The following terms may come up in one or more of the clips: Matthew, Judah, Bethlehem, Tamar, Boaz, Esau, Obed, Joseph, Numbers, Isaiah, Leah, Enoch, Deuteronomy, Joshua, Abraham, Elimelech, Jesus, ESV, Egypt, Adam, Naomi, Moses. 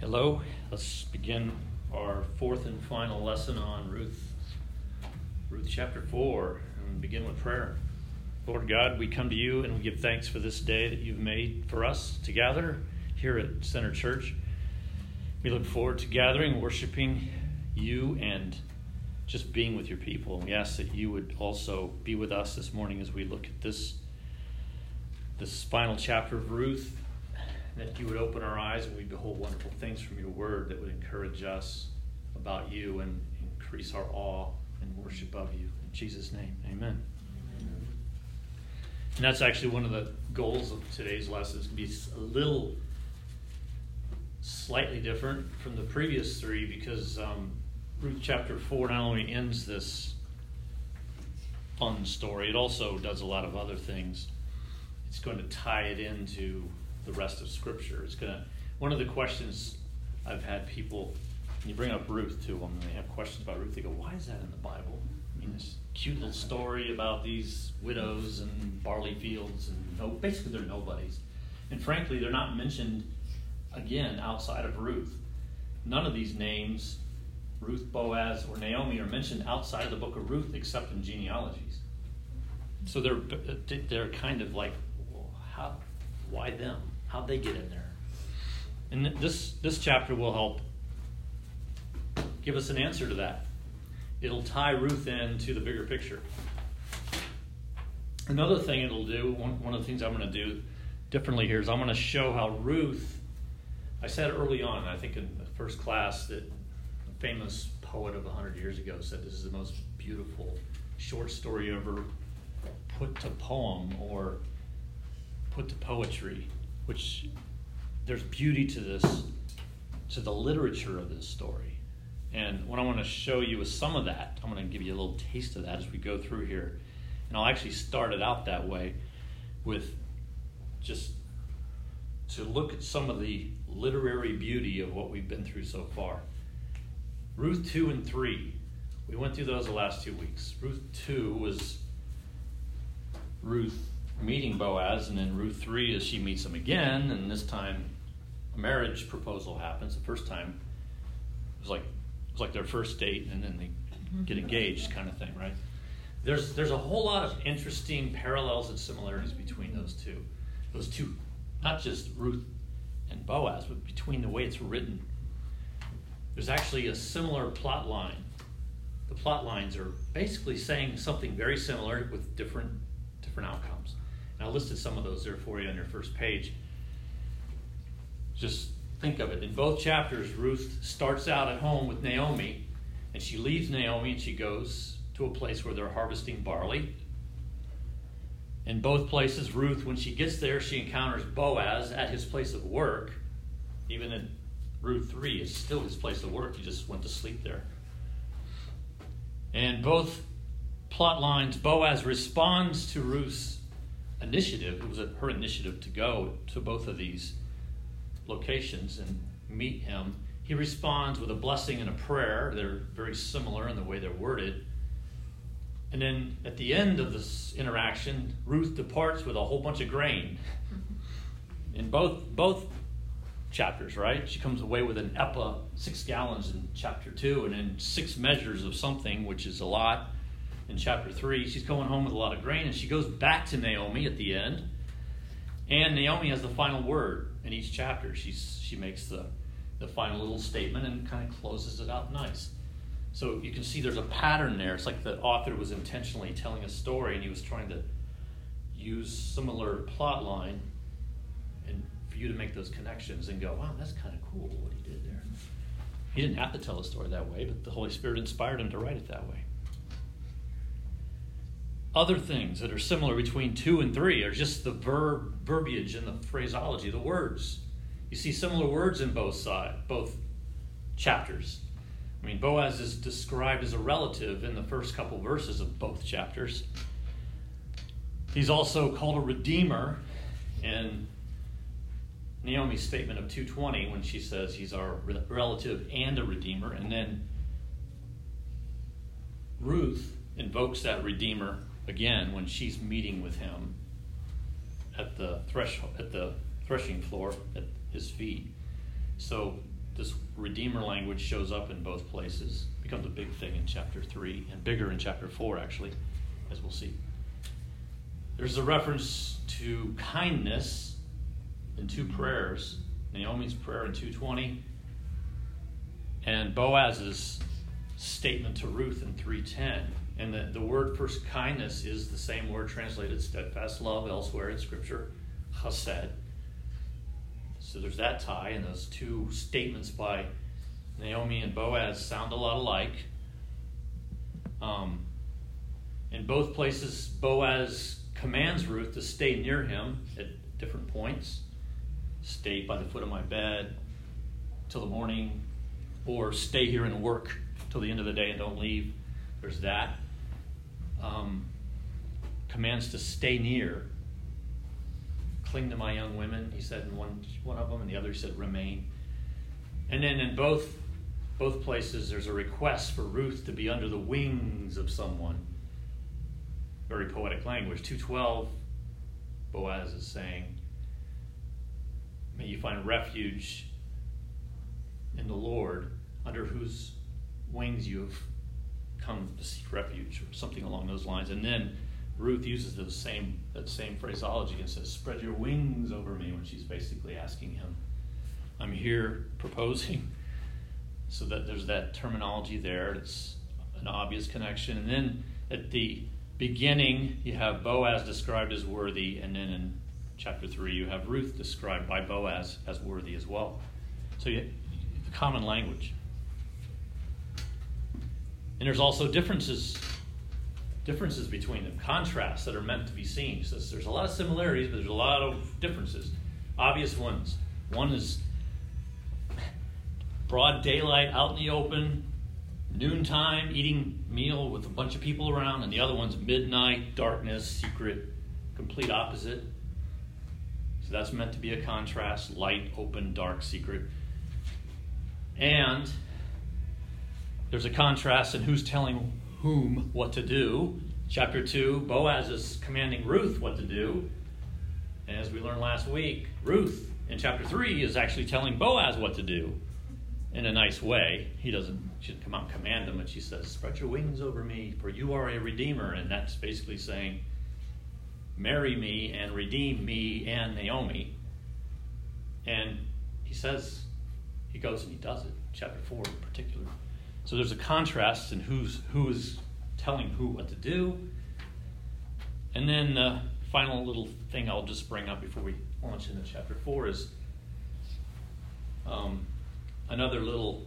Hello, let's begin our fourth and final lesson on Ruth chapter 4, and begin with prayer. Lord God, we come to you and we give thanks for this day that you've made for us to gather here at Center Church. We look forward to gathering, worshiping you, and just being with your people. We ask that you would also be with us this morning as we look at this final chapter of Ruth, that you would open our eyes and we behold wonderful things from your word that would encourage us about you and increase our awe and worship of you. In Jesus' name, amen. Amen. And that's actually one of the goals of today's lesson, is to be a little slightly different from the previous three, because Ruth chapter 4 not only ends this fun story, it also does a lot of other things. It's going to tie it into the rest of Scripture. One of the questions I've had people, you bring up Ruth to them, and they have questions about Ruth. They go, "Why is that in the Bible? I mean, this cute little story about these widows and barley fields, and basically they're nobodies, and frankly, they're not mentioned again outside of Ruth. None of these names, Ruth, Boaz, or Naomi, are mentioned outside of the book of Ruth except in genealogies. So they're kind of like, well, why them? How'd they get in there?" And this chapter will help give us an answer to that. It'll tie Ruth in to the bigger picture. Another thing it'll do, one of the things I'm going to do differently here, is I'm going to show how Ruth, I said early on, I think in the first class, that a famous poet of 100 years ago said this is the most beautiful short story ever put to poem or put to poetry. Which there's beauty to this, to the literature of this story. And what I want to show you is some of that. I'm going to give you a little taste of that as we go through here. And I'll actually start it out that way, with just to look at some of the literary beauty of what we've been through so far. Ruth 2 and 3. We went through those the last 2 weeks. Ruth 2 was Ruth meeting Boaz, and then Ruth 3 is she meets him again, and this time a marriage proposal happens. The first time it was like their first date, and then they get engaged, kind of thing, right? There's a whole lot of interesting parallels and similarities between those two, not just Ruth and Boaz, but between the way it's written. There's actually a similar plot line. The plot lines are basically saying something very similar with different outcomes. And I listed some of those there for you on your first page. Just think of it. In both chapters, Ruth starts out at home with Naomi, and she leaves Naomi and she goes to a place where they're harvesting barley. In both places, Ruth, when she gets there, she encounters Boaz at his place of work. Even in Ruth 3, it's still his place of work. He just went to sleep there. And both plot lines, Boaz responds to Ruth's initiative. It was her initiative to go to both of these locations and meet him. He responds with a blessing and a prayer. They're very similar in the way they're worded. And then at the end of this interaction, Ruth departs with a whole bunch of grain. In both chapters, right? She comes away with an ephah, 6 gallons in chapter 2, and then 6 measures of something, which is a lot. In chapter 3, she's going home with a lot of grain, and she goes back to Naomi at the end. And Naomi has the final word in each chapter. She makes the final little statement and kind of closes it out nice. So you can see there's a pattern there. It's like the author was intentionally telling a story, and he was trying to use similar plot line and for you to make those connections and go, wow, that's kind of cool what he did there. He didn't have to tell the story that way, but the Holy Spirit inspired him to write it that way. Other things that are similar between 2 and 3 are just the verbiage and the phraseology, the words. You see similar words in both chapters. I mean, Boaz is described as a relative in the first couple verses of both chapters. He's also called a redeemer in Naomi's statement of 2:20, when she says he's our relative and a redeemer. And then Ruth invokes that redeemer again, when she's meeting with him at the threshing floor at his feet. So this Redeemer language shows up in both places. It becomes a big thing in chapter 3 and bigger in chapter 4, actually, as we'll see. There's a reference to kindness in two prayers, Naomi's prayer in 2:20 and Boaz's statement to Ruth in 3:10. And the word for kindness is the same word translated steadfast love elsewhere in Scripture, chesed. So there's that tie, and those two statements by Naomi and Boaz sound a lot alike. In both places, Boaz commands Ruth to stay near him at different points. Stay by the foot of my bed till the morning, or stay here and work till the end of the day and don't leave. There's that. Commands to stay near. Cling to my young women, he said in one of them, and the other he said remain. And then in both places there's a request for Ruth to be under the wings of someone. Very poetic language. 2:12, Boaz is saying, may you find refuge in the Lord, under whose wings you have come to seek refuge, or something along those lines. And then Ruth uses that same phraseology and says, spread your wings over me, when she's basically asking him, I'm here proposing. So that there's that terminology there. It's an obvious connection. And then at the beginning, you have Boaz described as worthy, and then in chapter 3, you have Ruth described by Boaz as worthy as well. So the common language. And there's also differences between them, contrasts that are meant to be seen. So there's a lot of similarities, but there's a lot of differences, obvious ones. One is broad daylight out in the open, noontime, eating meal with a bunch of people around, and the other one's midnight, darkness, secret, complete opposite. So that's meant to be a contrast, light, open, dark, secret. And there's a contrast in who's telling whom what to do. Chapter 2, Boaz is commanding Ruth what to do. And as we learned last week, Ruth in chapter 3 is actually telling Boaz what to do in a nice way. She doesn't come out and command him, and she says, spread your wings over me, for you are a redeemer. And that's basically saying, marry me and redeem me and Naomi. And he goes and he does it, chapter 4 in particular. So there's a contrast in who is telling who what to do. And then the final little thing I'll just bring up before we launch into chapter 4 is another little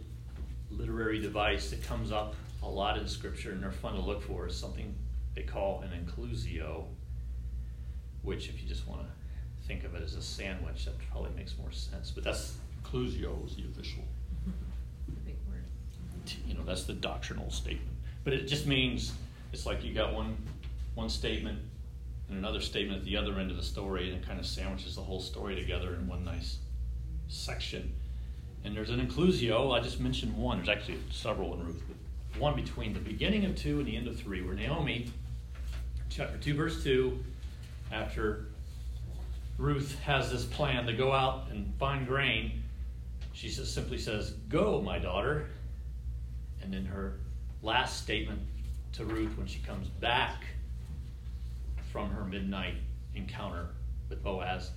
literary device that comes up a lot in Scripture, and they're fun to look for, is something they call an inclusio, which if you just want to think of it as a sandwich, that probably makes more sense. But that's inclusio is the official. That's the doctrinal statement. But it just means it's like you got one statement and another statement at the other end of the story, and it kind of sandwiches the whole story together in one nice section. And there's an inclusio. I just mentioned one. There's actually several in Ruth. But one between the beginning of 2 and the end of 3, where Naomi, chapter 2, verse 2, after Ruth has this plan to go out and find grain, she simply says, go, my daughter. And in her last statement to Ruth, when she comes back from her midnight encounter with Boaz,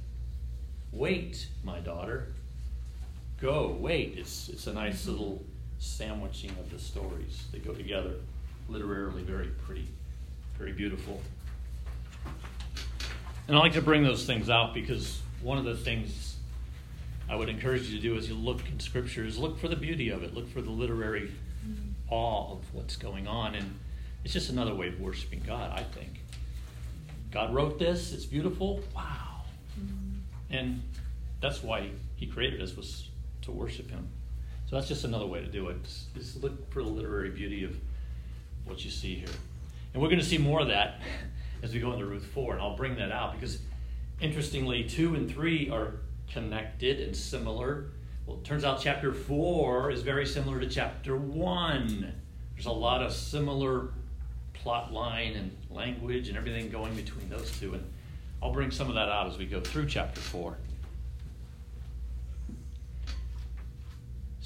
wait, my daughter, go, wait. It's a nice little sandwiching of the stories. They go together, literarily very pretty, very beautiful. And I like to bring those things out because one of the things I would encourage you to do as you look in Scripture is look for the beauty of it, look for the literary awe of what's going on, and it's just another way of worshiping God, I think. God wrote this, it's beautiful, wow. And that's why he created us, was to worship him. So that's just another way to do it, is look for the literary beauty of what you see here. And we're going to see more of that as we go into Ruth 4, and I'll bring that out because, interestingly, 2 and 3 are connected and similar. Well, it turns out chapter 4 is very similar to chapter 1. There's a lot of similar plot line and language and everything going between those two, and I'll bring some of that out as we go through chapter 4.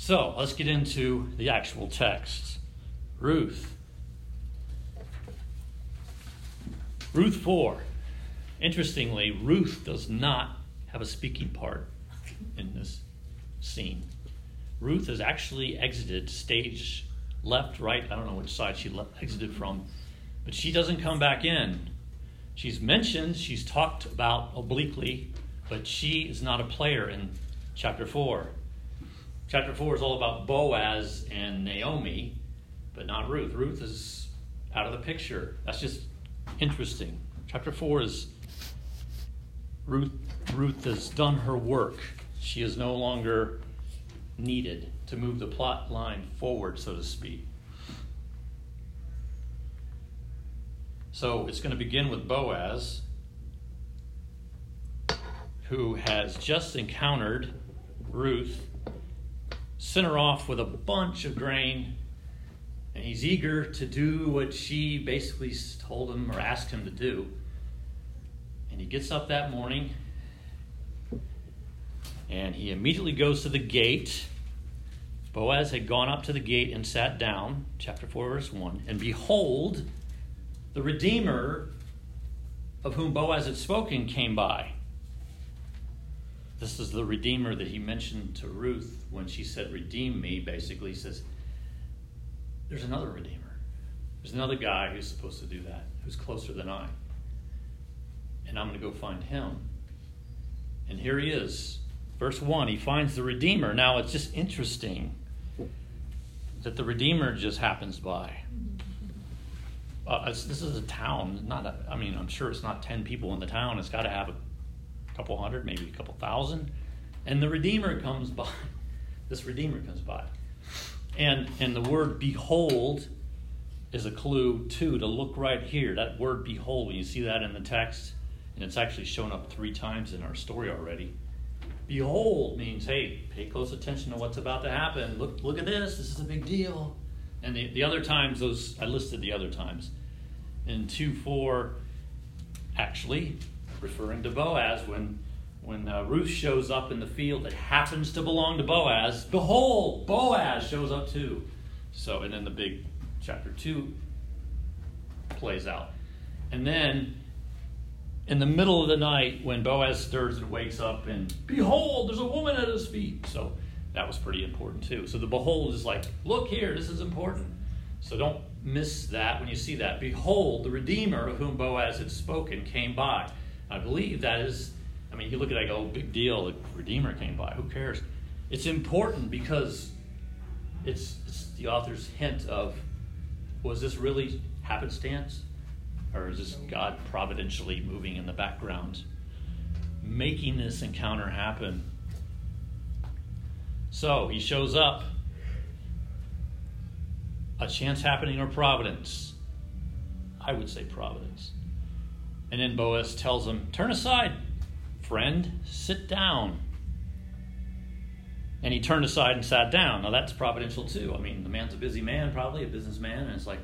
So let's get into the actual text. Ruth 4. Interestingly, Ruth does not have a speaking part in this scene. Ruth has actually exited stage left, right. I don't know which side she exited from, but she doesn't come back in. She's mentioned, she's talked about obliquely, but she is not a player in chapter 4. Chapter 4 is all about Boaz and Naomi, but not Ruth. Ruth is out of the picture. That's just interesting. Chapter 4 is Ruth has done her work. She is no longer needed to move the plot line forward, so to speak. So it's going to begin with Boaz, who has just encountered Ruth, sent her off with a bunch of grain, and he's eager to do what she basically told him or asked him to do. And he gets up that morning, and he immediately goes to the gate. Boaz had gone up to the gate and sat down, chapter 4, verse 1, and behold, the Redeemer of whom Boaz had spoken came by. This is the Redeemer that he mentioned to Ruth when she said, redeem me, basically. He says, there's another Redeemer. There's another guy who's supposed to do that, who's closer than I. And I'm going to go find him. And here he is. Verse 1, he finds the Redeemer. Now, it's just interesting that the Redeemer just happens by. This is a town. I'm sure it's not 10 people in the town. It's got to have a couple hundred, maybe a couple thousand, and the Redeemer comes by. This Redeemer comes by, and the word "behold" is a clue too. To look right here, that word "behold," when you see that in the text, and it's actually shown up 3 times in our story already. Behold means, hey, pay close attention to what's about to happen. Look at this. This is a big deal. And the other times, those I listed the other times, in 2:4, actually, referring to Boaz, when Ruth shows up in the field that happens to belong to Boaz, behold, Boaz shows up too. So, and then the big chapter 2 plays out. And then, in the middle of the night, when Boaz stirs and wakes up, and behold, there's a woman at his feet. So, that was pretty important too. So the behold is like, look here, this is important. So don't miss that when you see that. Behold, the Redeemer of whom Boaz had spoken came by. I believe that is, you look at it like, oh, big deal, the Redeemer came by, who cares? It's important because it's the author's hint of, was this really happenstance? Or is this God providentially moving in the background, making this encounter happen? So he shows up, a chance happening or providence? I would say providence. And then Boaz tells him, turn aside, friend, sit down. And he turned aside and sat down. Now that's providential too. The man's a busy man, probably a businessman, and it's like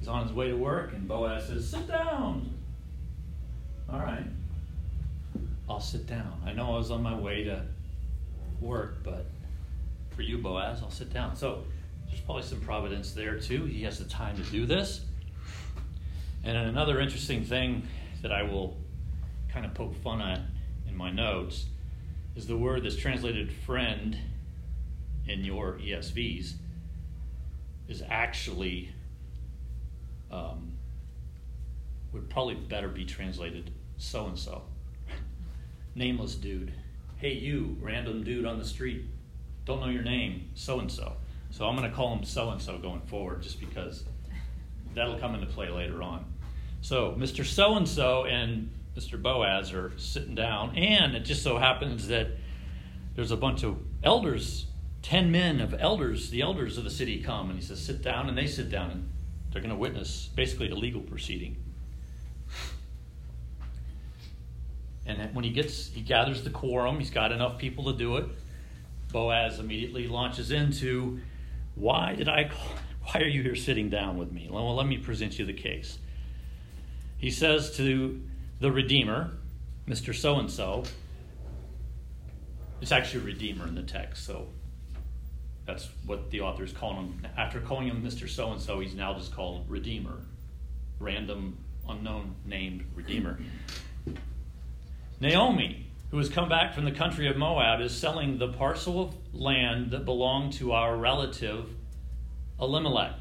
he's on his way to work, and Boaz says, sit down. All right, I'll sit down. I know I was on my way to work, but for you, Boaz, I'll sit down. So there's probably some providence there too. He has the time to do this. And another interesting thing that I will kind of poke fun at in my notes is the word that's translated friend in your ESVs is actually, would probably better be translated so-and-so. Nameless dude. Hey, you, random dude on the street. Don't know your name, so-and-so. So I'm going to call him so-and-so going forward just because that'll come into play later on. So Mr. So-and-so and Mr. Boaz are sitting down, and it just so happens that there's a bunch of elders, 10 men of elders, the elders of the city come, and he says, sit down, and they sit down, and they're going to witness basically a legal proceeding. And when he gathers the quorum, he's got enough people to do it. Boaz immediately launches into, why are you here sitting down with me? Well, let me present you the case. He says to the Redeemer, Mr. So-and-so, it's actually Redeemer in the text, so That's what the author is calling him. After calling him Mr. So-and-so, he's now just called Redeemer. Random, unknown, named Redeemer. Naomi, who has come back from the country of Moab, is selling the parcel of land that belonged to our relative Elimelech.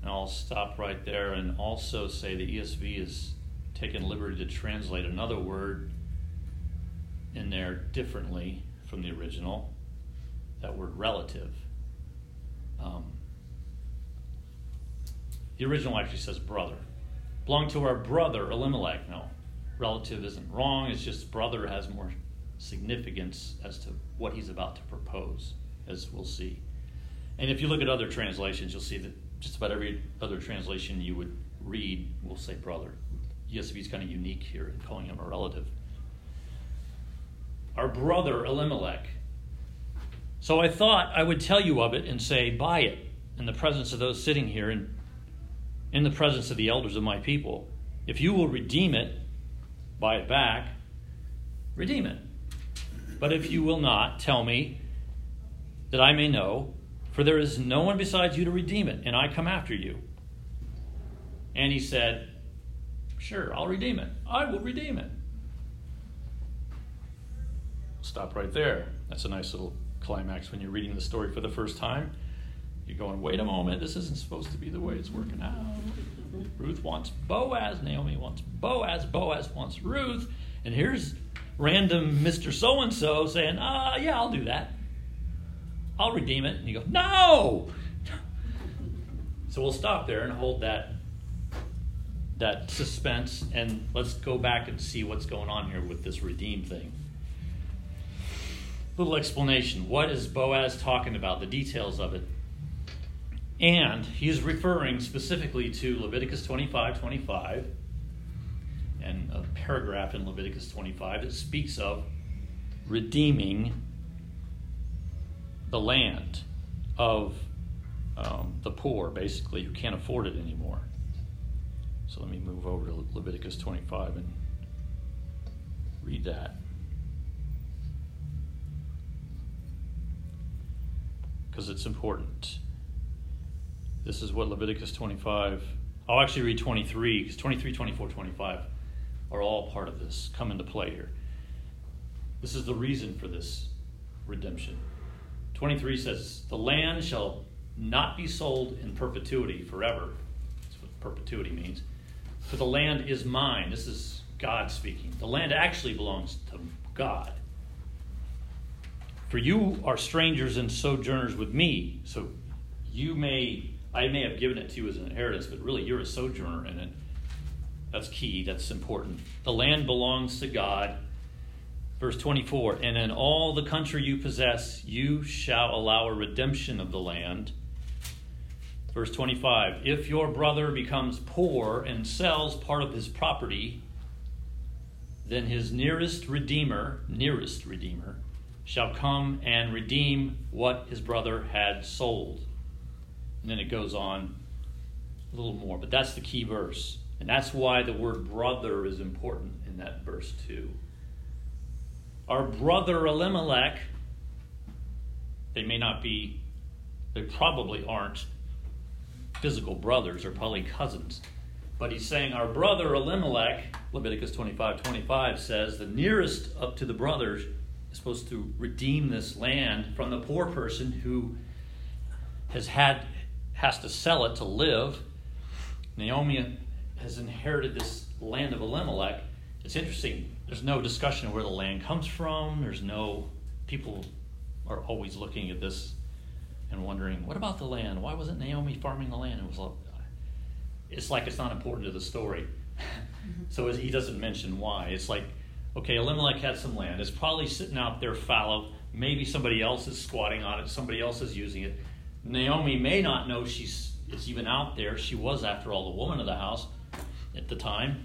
And I'll stop right there and also say the ESV has taken liberty to translate another word in there differently from the original. That word relative. The original actually says brother. Belonged to our brother Elimelech. No, relative isn't wrong. It's just brother has more significance as to what he's about to propose, as we'll see. And if you look at other translations, you'll see that just about every other translation you would read will say brother. ESV's kind of unique here in calling him a relative. Our brother Elimelech. So I thought I would tell you of it and say, buy it in the presence of those sitting here and in the presence of the elders of my people. If you will redeem it, buy it back, redeem it. But if you will not, tell me that I may know, for there is no one besides you to redeem it, and I come after you. And he said, sure, I'll redeem it. I will redeem it. Stop right there. That's a nice little climax when you're reading the story for the first time. You're going, wait a moment, this isn't supposed to be the way it's working out. Ruth wants Boaz, Naomi wants Boaz, Boaz wants Ruth, and here's random Mr. So-and-so saying, yeah, I'll do that. I'll redeem it. And you go, no! So we'll stop there and hold that suspense, and let's go back and see what's going on here with this redeem thing. Little explanation. What is Boaz talking about? The details of it. And he is referring specifically to Leviticus 25:25, and a paragraph in Leviticus 25 that speaks of redeeming the land of the poor, basically, who can't afford it anymore. So let me move over to Leviticus 25 and read that. Because it's important. This is what Leviticus 25, I'll actually read 23, because 23, 24, 25 are all part of this, come into play here. This is the reason for this redemption. 23 says, the land shall not be sold in perpetuity forever. That's what perpetuity means. For the land is mine. This is God speaking. The land actually belongs to God. For you are strangers and sojourners with me, so I may have given it to you as an inheritance, but really you're a sojourner in it. That's key, that's important. The land belongs to God. Verse 24, and in all the country you possess, you shall allow a redemption of the land. Verse 25, if your brother becomes poor and sells part of his property, then his nearest redeemer, shall come and redeem what his brother had sold. And then it goes on a little more, but that's the key verse. And that's why the word brother is important in that verse too. Our brother Elimelech, they probably aren't physical brothers, or probably cousins. But he's saying our brother Elimelech, Leviticus 25:25 says, the nearest up to the brothers supposed to redeem this land from the poor person who has to sell it to live. Naomi has inherited this land of Elimelech. It's interesting. There's no discussion of where the land comes from. People are always looking at this and wondering, what about the land? Why wasn't Naomi farming the land? It's like it's not important to the story. So he doesn't mention why. It's like, okay, Elimelech had some land. It's probably sitting out there fallow. Maybe somebody else is squatting on it. Somebody else is using it. Naomi may not know it's even out there. She was, after all, the woman of the house at the time.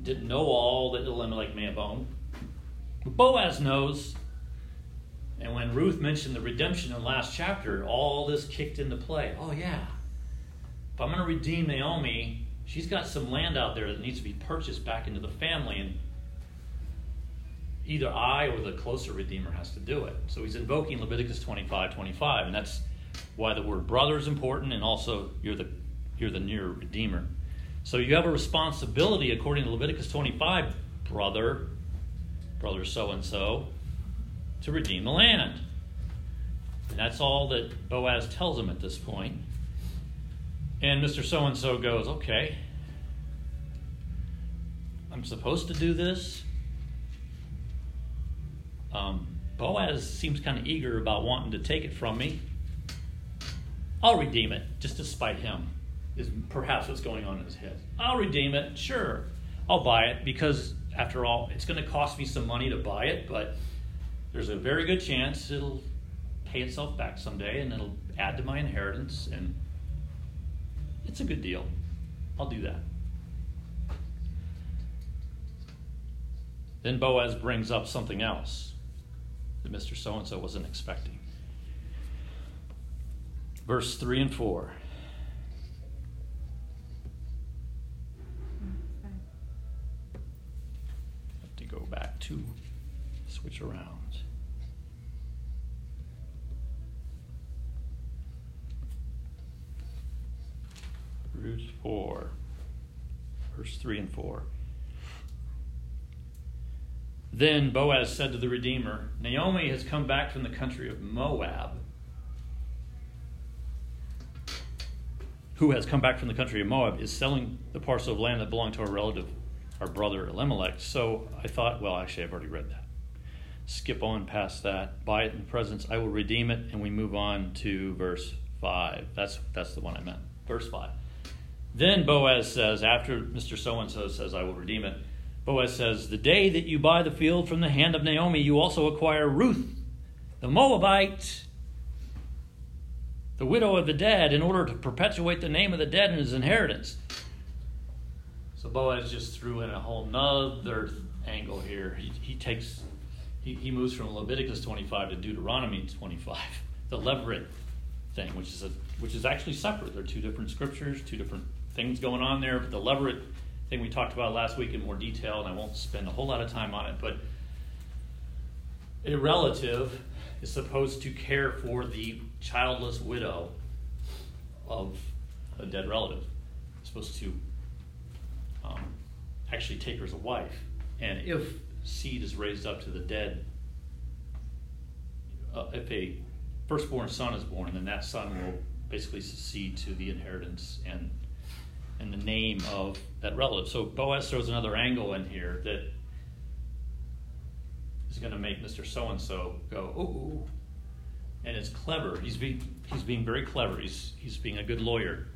Didn't know all that Elimelech may have owned. But Boaz knows. And when Ruth mentioned the redemption in the last chapter, all this kicked into play. Oh, yeah. If I'm going to redeem Naomi, she's got some land out there that needs to be purchased back into the family, and either I or the closer Redeemer has to do it. So he's invoking Leviticus 25:25, and that's why the word brother is important, and also you're the nearer Redeemer. So you have a responsibility, according to Leviticus 25, brother so-and-so, to redeem the land. And that's all that Boaz tells him at this point. And Mr. So-and-so goes, okay, I'm supposed to do this. Boaz seems kind of eager about wanting to take it from me. I'll redeem it, just to spite him, is perhaps what's going on in his head. I'll redeem it, sure. I'll buy it, because after all, it's going to cost me some money to buy it, but there's a very good chance it'll pay itself back someday, and it'll add to my inheritance, and it's a good deal. I'll do that. Then Boaz brings up something else that Mr. So-and-so wasn't expecting. Verse 3 and 4. Have to go back to switch around. Ruth 4, verse 3 and 4. Then Boaz said to the Redeemer, Naomi has come back from the country of Moab. Who has come back from the country of Moab is selling the parcel of land that belonged to our relative, our brother Elimelech. So I thought, well, actually, I've already read that. Skip on past that. Buy it in the presence. I will redeem it. And we move on to verse 5. That's the one I meant. Verse 5. Then Boaz says, after Mr. So-and-so says, I will redeem it, Boaz says, the day that you buy the field from the hand of Naomi, you also acquire Ruth, the Moabite, the widow of the dead, in order to perpetuate the name of the dead in his inheritance. So Boaz just threw in a whole nother angle here. He moves from Leviticus 25 to Deuteronomy 25, the levirate thing, which is actually separate. They're two different scriptures, two different things going on there, but the levirate thing we talked about last week in more detail, and I won't spend a whole lot of time on it, but a relative is supposed to care for the childless widow of a dead relative. It's supposed to actually take her as a wife, and if seed is raised up to the dead, if a firstborn son is born, then that son will basically succeed to the inheritance and the name of that relative. So Boaz throws another angle in here that is going to make Mr. So-and-so go, ooh, and it's clever. He's being very clever. He's being a good lawyer.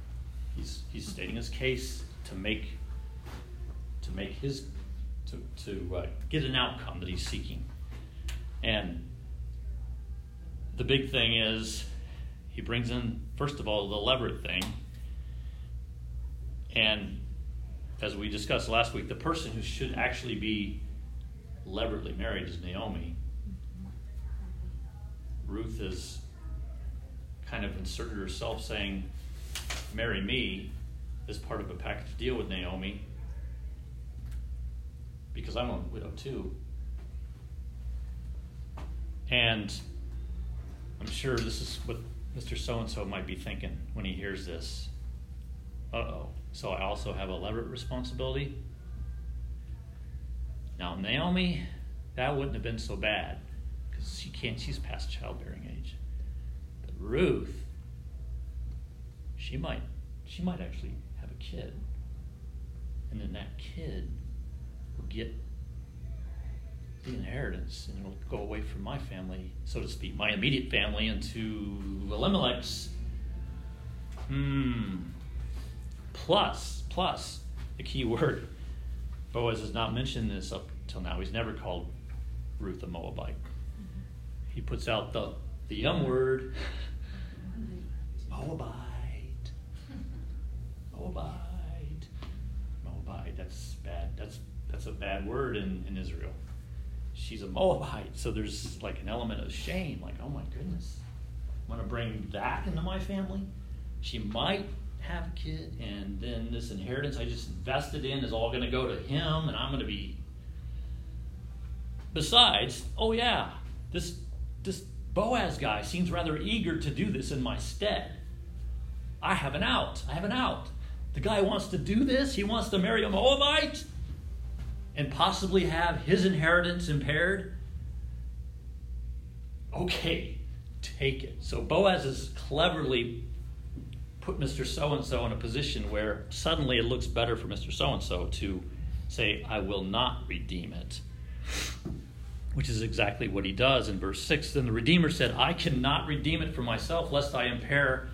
He's stating his case to get an outcome that he's seeking. And the big thing is he brings in, first of all, the levirate thing. And as we discussed last week, the person who should actually be leverately married is Naomi. Ruth has kind of inserted herself saying, marry me, as part of a package deal with Naomi, because I'm a widow too. And I'm sure this is what Mr. So-and-so might be thinking when he hears this. Uh-oh. So I also have a levirate responsibility. Now Naomi, that wouldn't have been so bad, because she's past childbearing age. But Ruth, she might actually have a kid. And then that kid will get the inheritance and will go away from my family, so to speak, my immediate family, into Elimelech's. Plus, the key word, Boaz has not mentioned this up till now. He's never called Ruth a Moabite. He puts out the young word, Moabite. That's bad. That's a bad word in Israel. She's a Moabite. So there's like an element of shame, like, oh my goodness, I'm gonna bring that into my family. She might have a kid, and then this inheritance I just invested in is all going to go to him, and I'm going to be Besides, oh yeah, this Boaz guy seems rather eager to do this in my stead. I have an out. I have an out. The guy wants to do this. He wants to marry a Moabite and possibly have his inheritance impaired. Okay, take it. So Boaz has cleverly put Mr. So-and-so in a position where suddenly it looks better for Mr. So-and-so to say, I will not redeem it, which is exactly what he does in verse 6. Then the Redeemer said, I cannot redeem it for myself, lest I impair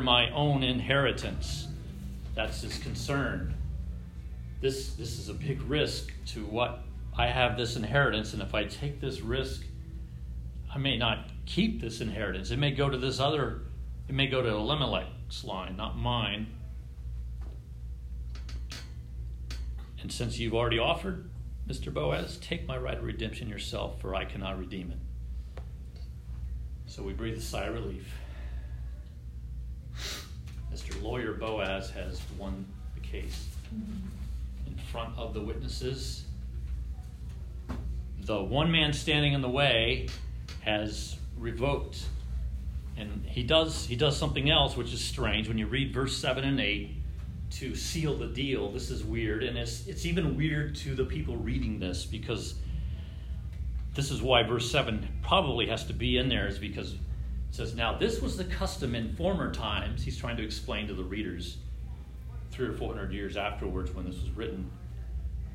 my own inheritance. That's his concern. This is a big risk to what I have, this inheritance, and if I take this risk, I may not keep this inheritance. It may go to it may go to Elimelech's line, not mine. And since you've already offered, Mr. Boaz, take my right of redemption yourself, for I cannot redeem it. So we breathe a sigh of relief. Mr. Lawyer Boaz has won the case in front of the witnesses. The one man standing in the way has revoked, and he does something else, which is strange. When you read verse 7 and 8, to seal the deal, this is weird, and it's even weird to the people reading this, because this is why verse 7 probably has to be in there, is because it says, now this was the custom in former times. He's trying to explain to the readers 300 or 400 years afterwards when this was written.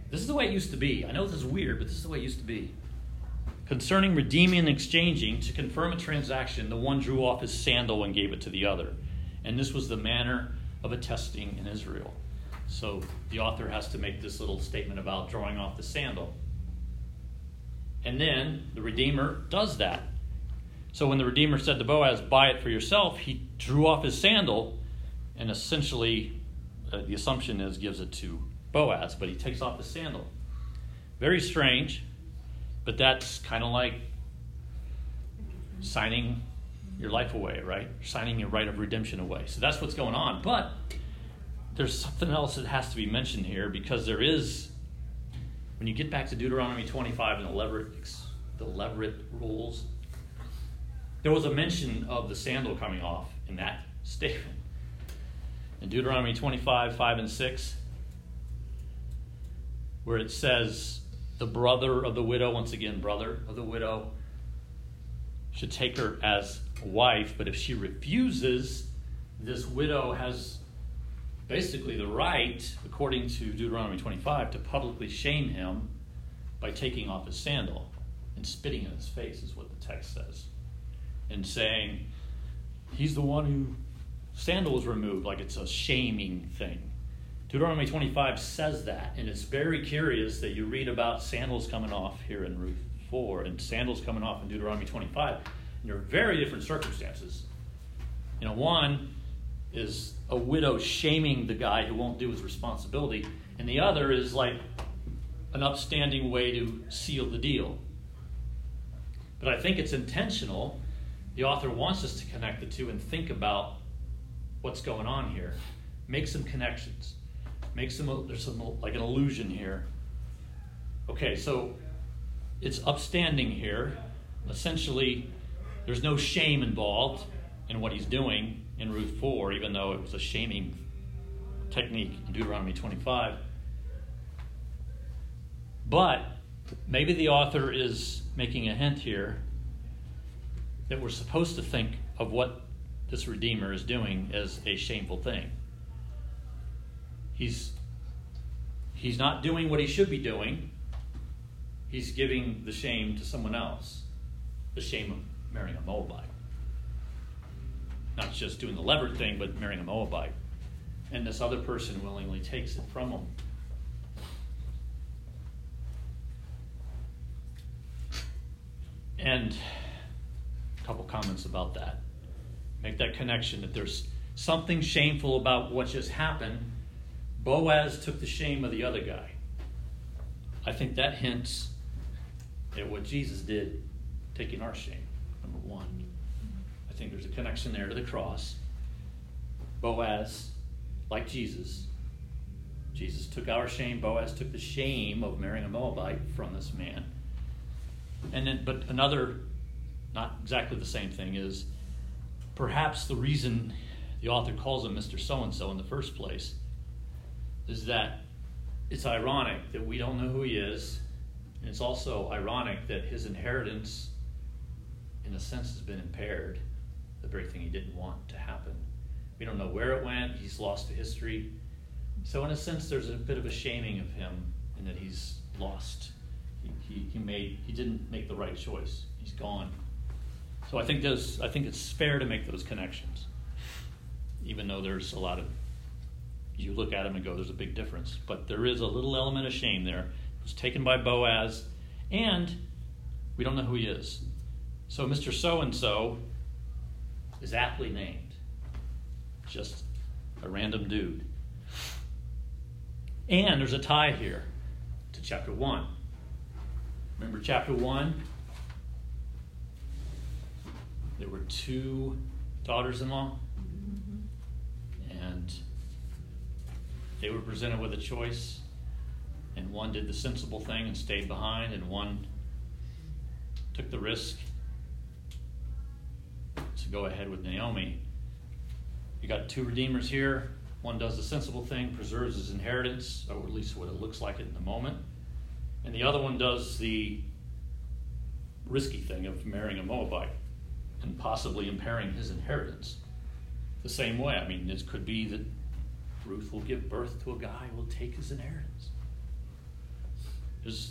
This is the way it used to be. I know this is weird, but this is the way it used to be. Concerning redeeming and exchanging, to confirm a transaction, the one drew off his sandal and gave it to the other. And this was the manner of attesting in Israel. So the author has to make this little statement about drawing off the sandal. And then the Redeemer does that. So when the Redeemer said to Boaz, buy it for yourself, he drew off his sandal, and essentially the assumption is gives it to Boaz, but he takes off the sandal. Very strange, but that's kind of like signing your life away, right? Signing your right of redemption away. So that's what's going on. But there's something else that has to be mentioned here, because there is, when you get back to Deuteronomy 25 and the leveret rules, there was a mention of the sandal coming off in that statement. In Deuteronomy 25, 5 and 6, where it says, the brother of the widow, once again, brother of the widow, should take her as a wife, but if she refuses, this widow has basically the right, according to Deuteronomy 25, to publicly shame him by taking off his sandal and spitting in his face, is what the text says, and saying, he's the one whose sandal was removed, like it's a shaming thing. Deuteronomy 25 says that, and it's very curious that you read about sandals coming off here in Ruth 4 and sandals coming off in Deuteronomy 25. And they're very different circumstances. You know, one is a widow shaming the guy who won't do his responsibility, and the other is like an upstanding way to seal the deal. But I think it's intentional. The author wants us to connect the two and think about what's going on here. Make some connections. There's some like an illusion here. Okay, so it's upstanding here. Essentially, there's no shame involved in what he's doing in Ruth 4, even though it was a shaming technique in Deuteronomy 25. But maybe the author is making a hint here that we're supposed to think of what this Redeemer is doing as a shameful thing. He's not doing what he should be doing. He's giving the shame to someone else. The shame of marrying a Moabite. Not just doing the lever thing, but marrying a Moabite. And this other person willingly takes it from him. And a couple comments about that. Make that connection that there's something shameful about what just happened. Boaz took the shame of the other guy. I think that hints at what Jesus did, taking our shame, number one. I think there's a connection there to the cross. Boaz, like Jesus, Jesus took our shame. Boaz took the shame of marrying a Moabite from this man. And then, but another, not exactly the same thing, is perhaps the reason the author calls him Mr. So-and-so in the first place is that it's ironic that we don't know who he is, and it's also ironic that his inheritance, in a sense, has been impaired, the very thing he didn't want to happen. We don't know where it went. He's lost to history. So in a sense, there's a bit of a shaming of him in that he's lost. He didn't make the right choice. He's gone. So I think it's fair to make those connections, even though there's a lot of, you look at him and go, there's a big difference. But there is a little element of shame there. It was taken by Boaz, and we don't know who he is. So Mr. So-and-so is aptly named. Just a random dude. And there's a tie here to chapter 1. Remember chapter 1? There were two daughters-in-law, and they were presented with a choice, and one did the sensible thing and stayed behind, and one took the risk to go ahead with Naomi. You got two redeemers here. One does the sensible thing, preserves his inheritance, or at least what it looks like in the moment. And the other one does the risky thing of marrying a Moabite and possibly impairing his inheritance. The same way, I mean, it could be that Ruth will give birth to a guy who will take his inheritance.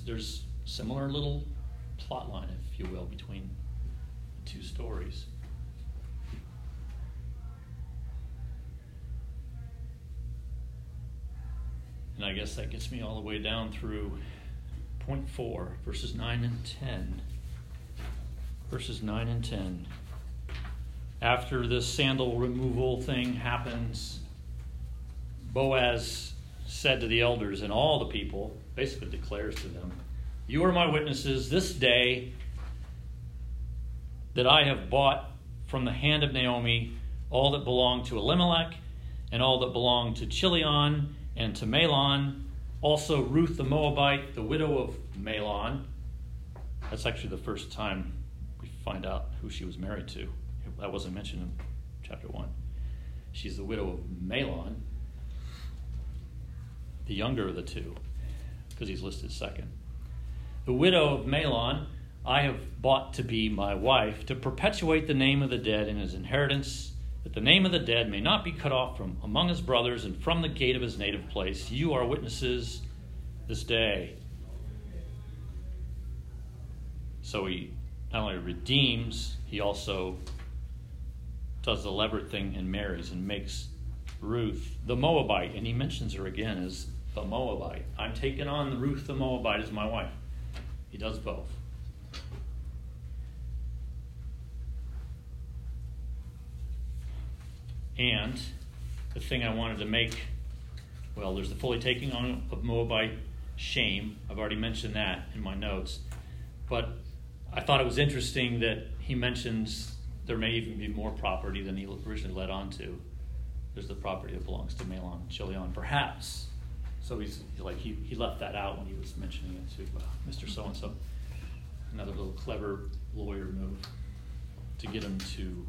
There's similar little plot line, if you will, between the two stories. And I guess that gets me all the way down through point 4, verses 9 and 10. Verses 9 and 10. After this sandal removal thing happens, Boaz said to the elders and all the people, basically declares to them, "You are my witnesses this day that I have bought from the hand of Naomi all that belonged to Elimelech and all that belonged to Chilion and to Mahlon, also Ruth the Moabite, the widow of Mahlon." That's actually the first time we find out who she was married to. That wasn't mentioned in chapter 1. She's the widow of Mahlon, the younger of the two, because he's listed second. "The widow of Mahlon I have bought to be my wife, to perpetuate the name of the dead in his inheritance, that the name of the dead may not be cut off from among his brothers and from the gate of his native place. You are witnesses this day." So he not only redeems, he also does the levirate thing and marries and makes Ruth the Moabite. And he mentions her again as the Moabite. I'm taking on Ruth the Moabite as my wife. He does both. And the thing I wanted to make, well, there's the fully taking on of Moabite shame. I've already mentioned that in my notes. But I thought it was interesting that he mentions there may even be more property than he originally led on to. There's the property that belongs to Mahlon and Chilion, perhaps. So he left that out when he was mentioning it to Mr. So-and-so. Another little clever lawyer move to get him to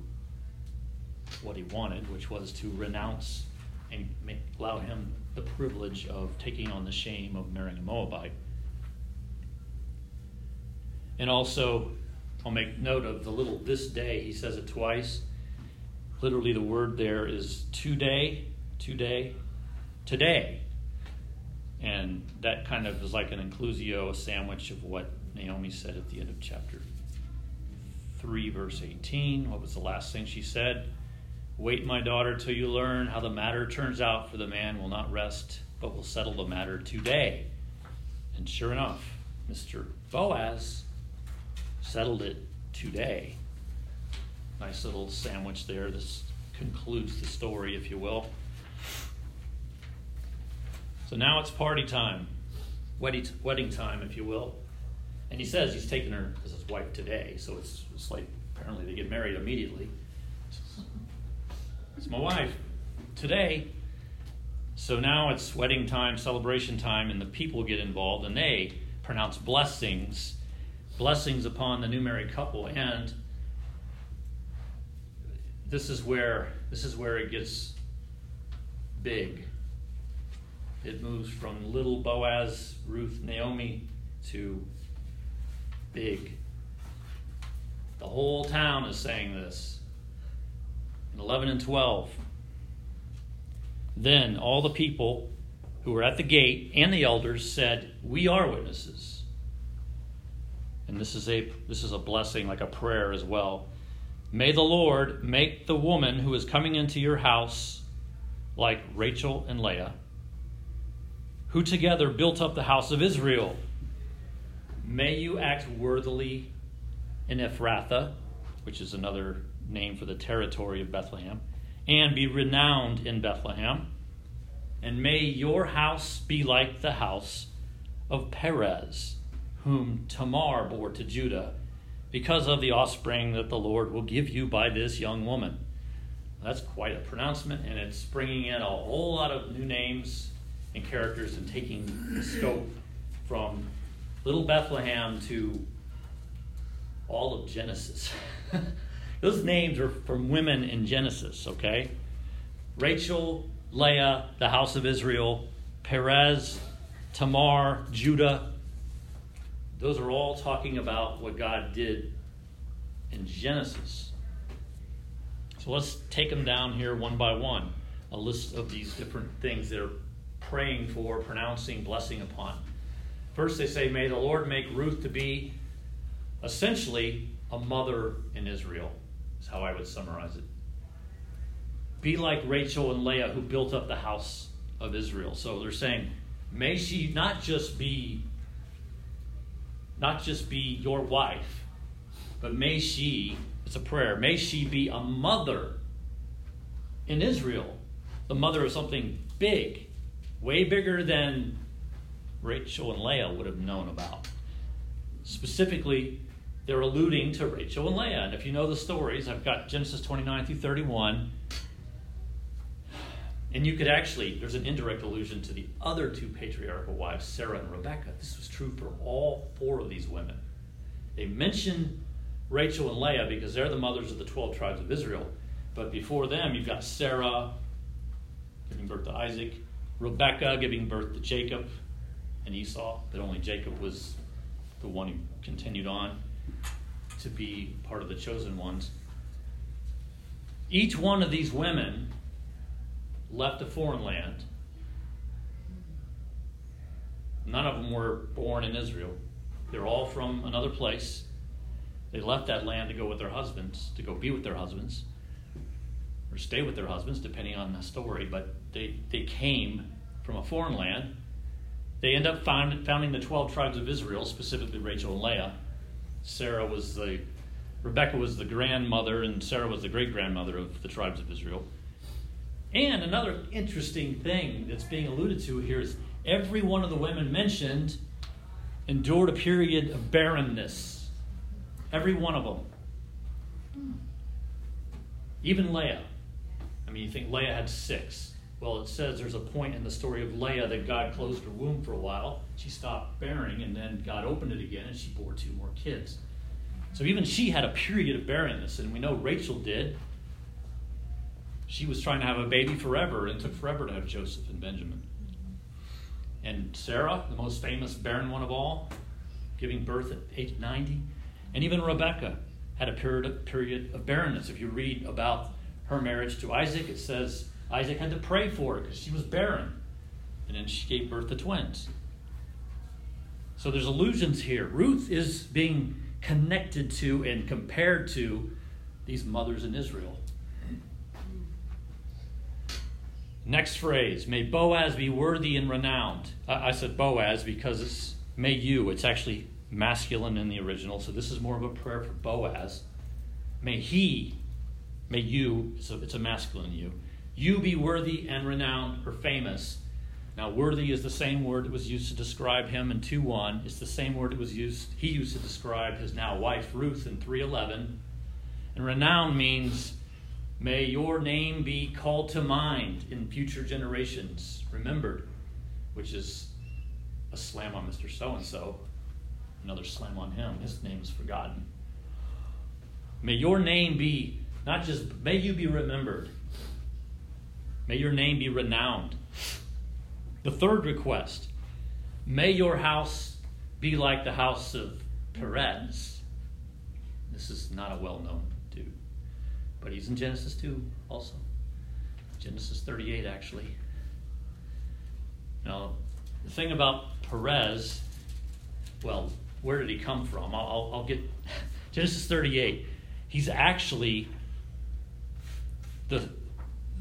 what he wanted, which was to renounce and allow him the privilege of taking on the shame of marrying a Moabite. And also, I'll make note of the little "this day." He says it twice. Literally, the word there is today. And that kind of is like an inclusio, a sandwich of what Naomi said at the end of chapter 3, verse 18. What was the last thing she said? "Wait, my daughter, till you learn how the matter turns out, for the man will not rest, but will settle the matter today." And sure enough, Mr. Boaz settled it today. Nice little sandwich there. This concludes the story, if you will. So now it's party time, wedding time, if you will. And he says he's taking her as his wife today, so it's like apparently they get married immediately. It's my wife today. So now it's wedding time, celebration time, and the people get involved, and they pronounce blessings upon the new married couple. And this is where it gets big. It moves from little Boaz, Ruth, Naomi to big. The whole town is saying this. In 11 and 12. Then all the people who were at the gate and the elders said, "We are witnesses." And this is a blessing, like a prayer as well. "May the Lord make the woman who is coming into your house like Rachel and Leah, who together built up the house of Israel. May you act worthily in Ephrathah," which is another name for the territory of Bethlehem, "and be renowned in Bethlehem. And may your house be like the house of Perez, whom Tamar bore to Judah, because of the offspring that the Lord will give you by this young woman." That's quite a pronouncement, and it's bringing in a whole lot of new names and characters and taking the scope from little Bethlehem to all of Genesis. Those names are from women in Genesis, okay? Rachel, Leah, the house of Israel, Perez, Tamar, Judah. Those are all talking about what God did in Genesis. So let's take them down here one by one. A list of these different things they're praying for, pronouncing, blessing upon. First they say, "May the Lord make Ruth to be essentially a mother in Israel," is how I would summarize it. "Be like Rachel and Leah, who built up the house of Israel." So they're saying, may she not just be your wife, but may she, it's a prayer, may she be a mother in Israel, the mother of something big, way bigger than Rachel and Leah would have known about. Specifically, they're alluding to Rachel and Leah. And if you know the stories, I've got Genesis 29 through 31. And you could actually, there's an indirect allusion to the other two patriarchal wives, Sarah and Rebekah. This was true for all four of these women. They mention Rachel and Leah because they're the mothers of the 12 tribes of Israel. But before them, you've got Sarah giving birth to Isaac, Rebekah giving birth to Jacob and Esau, but only Jacob was the one who continued on to be part of the chosen ones. Each one of these women left a foreign land. None of them were born in Israel. They're all from another place. They left that land to go with their husbands, to go be with their husbands, or stay with their husbands, depending on the story, but they came from a foreign land. They end up founding the 12 tribes of Israel, specifically Rachel and Leah. Rebekah was the grandmother, and Sarah was the great-grandmother of the tribes of Israel. And another interesting thing that's being alluded to here is every one of the women mentioned endured a period of barrenness. Every one of them. Even Leah. I mean, you think Leah had 6. Well, it says there's a point in the story of Leah that God closed her womb for a while. She stopped bearing, and then God opened it again, and she bore 2 more kids. So even she had a period of barrenness, and we know Rachel did. She was trying to have a baby forever, and it took forever to have Joseph and Benjamin. And Sarah, the most famous barren one of all, giving birth at age 90. And even Rebekah had a period of barrenness. If you read about her marriage to Isaac, it says Isaac had to pray for it because she was barren. And then she gave birth to twins. So there's allusions here. Ruth is being connected to and compared to these mothers in Israel. Next phrase, "May Boaz be worthy and renowned." I said Boaz because it's "may you." It's actually masculine in the original, so this is more of a prayer for Boaz. May he, may you, so it's a masculine you. You be worthy and renowned or famous. Now, worthy is the same word that was used to describe him in 2:1. It's the same word that was used to describe his now wife Ruth in 3:11. And renowned means May your name be called to mind in future generations, remembered, which is a slam on Mr. So-and-so, another slam on him. His name is forgotten. May your name be not just, may you be remembered. May your name be renowned. The third request, may your house be like the house of Perez. This is not a well-known dude, but he's in Genesis 2 also. Genesis 38, actually. Now, the thing about Perez, well, where did he come from? I'll get Genesis 38. He's actually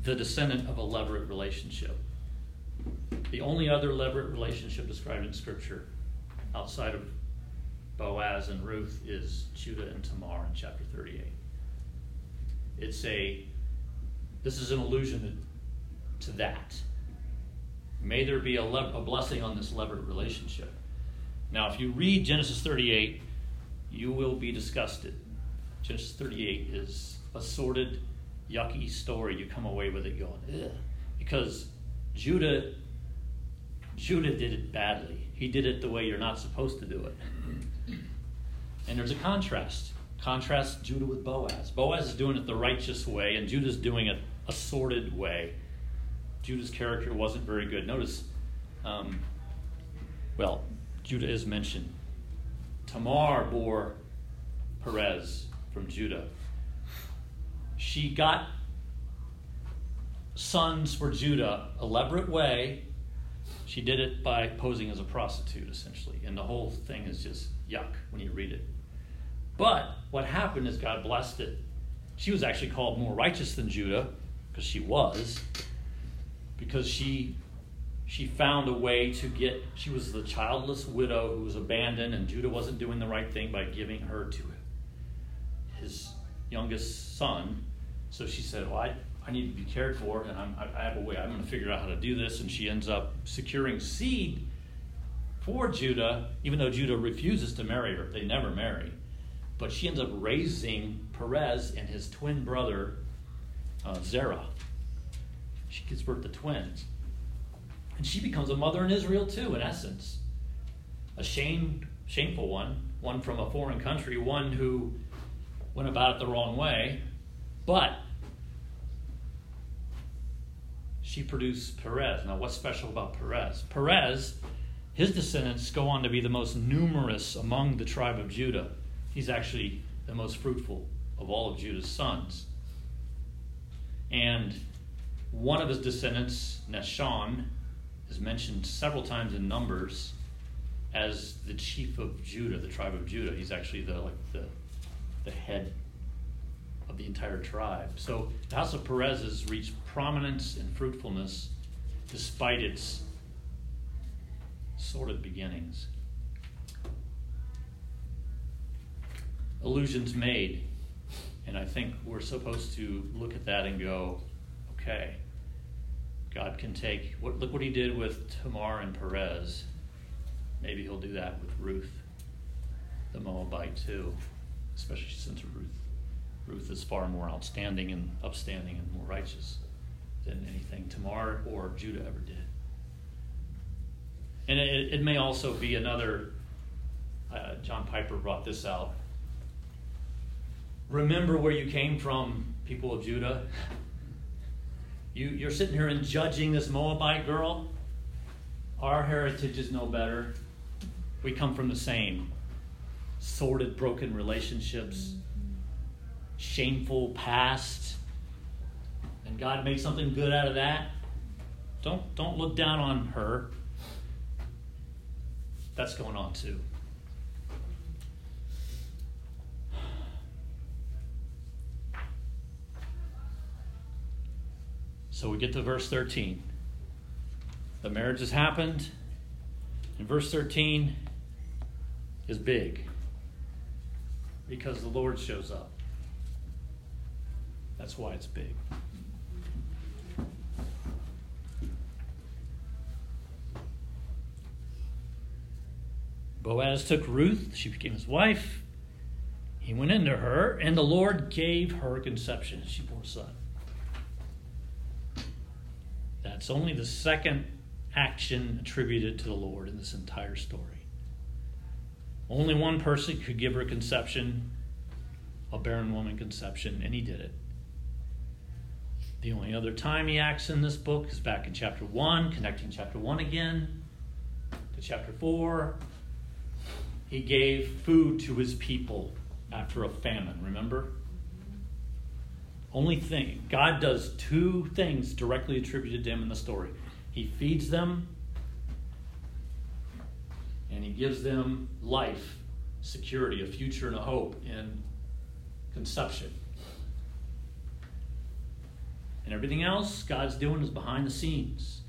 the descendant of a levirate relationship. The only other levirate relationship described in Scripture outside of Boaz and Ruth is Judah and Tamar in chapter 38. This is an allusion to that. May there be a blessing on this levirate relationship. Now, if you read Genesis 38, you will be disgusted. Genesis 38 is a sordid, yucky story. You come away with it going, ugh. Because Judah did it badly. He did it the way you're not supposed to do it. And there's a contrast. Contrast Judah with Boaz. Boaz is doing it the righteous way, and Judah's doing it a sordid way. Judah's character wasn't very good. Notice, Judah is mentioned. Tamar bore Perez from Judah. She got sons for Judah, a levirate way. She did it by posing as a prostitute, essentially. And the whole thing is just yuck when you read it. But what happened is God blessed it. She was actually called more righteous than Judah, because she found a way to get, she was the childless widow who was abandoned, and Judah wasn't doing the right thing by giving her to his youngest son. So she said, well, I need to be cared for, and I have a way. I'm going to figure out how to do this. And she ends up securing seed for Judah, even though Judah refuses to marry her. They never marry. But she ends up raising Perez and his twin brother, Zerah. She gives birth to twins. And she becomes a mother in Israel too, in essence. A shameful one from a foreign country, one who went about it the wrong way. But she produced Perez. Now, what's special about Perez? Perez, his descendants go on to be the most numerous among the tribe of Judah. He's actually the most fruitful of all of Judah's sons. And one of his descendants, Nashon, is mentioned several times in Numbers as the chief of Judah, the tribe of Judah. He's actually the head of the entire tribe. So the house of Perez has reached prominence and fruitfulness despite its sordid beginnings. Allusions made, and I think we're supposed to look at that and go, okay, God can take, look what he did with Tamar and Perez. Maybe he'll do that with Ruth, the Moabite too, especially since Ruth is far more outstanding and upstanding and more righteous than anything Tamar or Judah ever did. And it may also be another, John Piper brought this out. Remember where you came from, people of Judah. You're sitting here and judging this Moabite girl. Our heritage is no better. We come from the same sordid, broken relationships, shameful past, and God made something good out of that. Don't look down on her. That's going on too. So we get to verse 13. The marriage has happened. And verse 13 is big because the Lord shows up. That's why it's big. Boaz took Ruth. She became his wife. He went into her, and the Lord gave her conception. She bore a son. It's only the second action attributed to the Lord in this entire story. Only one person could give her conception, a barren woman conception, and he did it. The only other time he acts in this book is back in chapter 1, connecting chapter 1 again to chapter 4. He gave food to his people after a famine, remember? Only thing, God does two things directly attributed to him in the story. He feeds them, and he gives them life, security, a future and a hope in conception. And everything else God's doing is behind the scenes,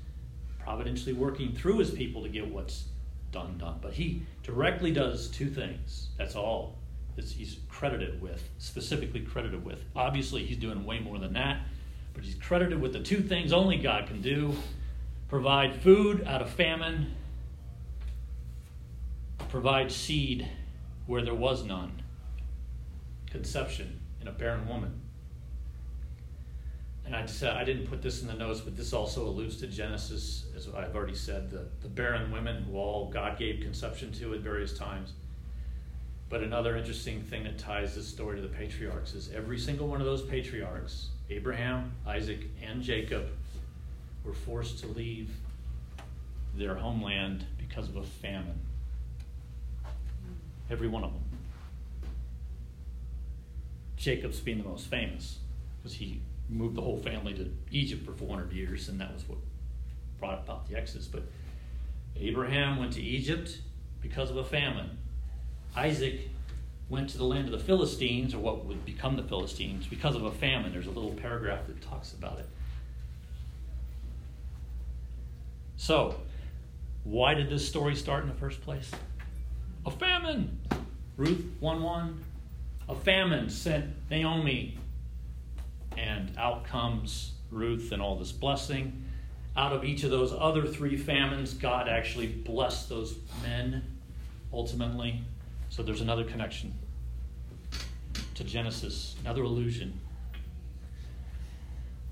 providentially working through his people to get what's done. But he directly does two things. That's all that he's credited with, specifically credited with. Obviously, he's doing way more than that, but he's credited with the two things only God can do: provide food out of famine, provide seed where there was none, conception in a barren woman. And I didn't put this in the notes, but this also alludes to Genesis, as I've already said, the barren women who all God gave conception to at various times. But another interesting thing that ties this story to the patriarchs is every single one of those patriarchs, Abraham, Isaac, and Jacob, were forced to leave their homeland because of a famine. Every one of them. Jacob's being the most famous because he moved the whole family to Egypt for 400 years, and that was what brought about the Exodus. But Abraham went to Egypt because of a famine. Isaac went to the land of the Philistines, or what would become the Philistines, because of a famine. There's a little paragraph that talks about it. So, why did this story start in the first place? A famine! Ruth 1:1. A famine sent Naomi, and out comes Ruth and all this blessing. Out of each of those other three famines, God actually blessed those men, ultimately. So there's another connection to Genesis, another allusion.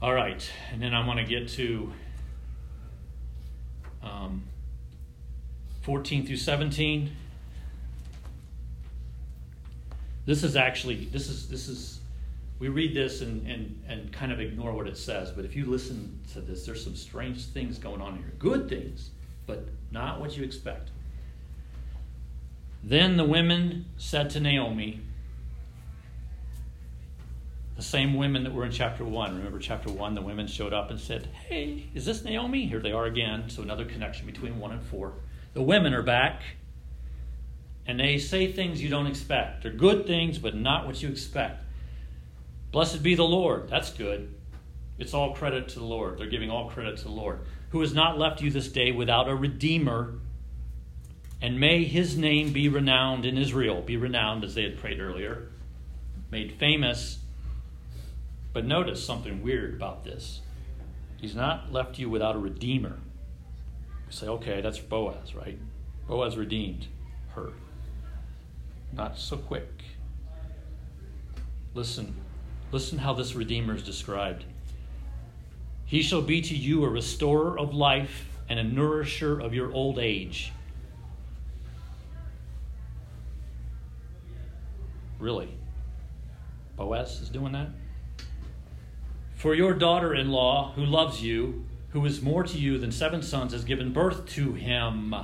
All right, and then I want to get to 14 through 17. This is we read this and kind of ignore what it says, but if you listen to this, there's some strange things going on here. Good things, but not what you expect. Then the women said to Naomi, the same women that were in chapter 1. Remember chapter 1, the women showed up and said, "Hey, is this Naomi?" Here they are again. So another connection between 1 and 4. The women are back, and they say things you don't expect. They're good things, but not what you expect. Blessed be the Lord. That's good. It's all credit to the Lord. They're giving all credit to the Lord, who has not left you this day without a redeemer, and may his name be renowned in Israel. Be renowned, as they had prayed earlier, made famous. But notice something weird about this. He's not left you without a redeemer. You say, okay, that's Boaz, right? Boaz redeemed her. Not so quick. Listen how this Redeemer is described. He shall be to you a restorer of life and a nourisher of your old age. Really? Boaz is doing that? For your daughter-in-law, who loves you, who is more to you than 7 sons, has given birth to him.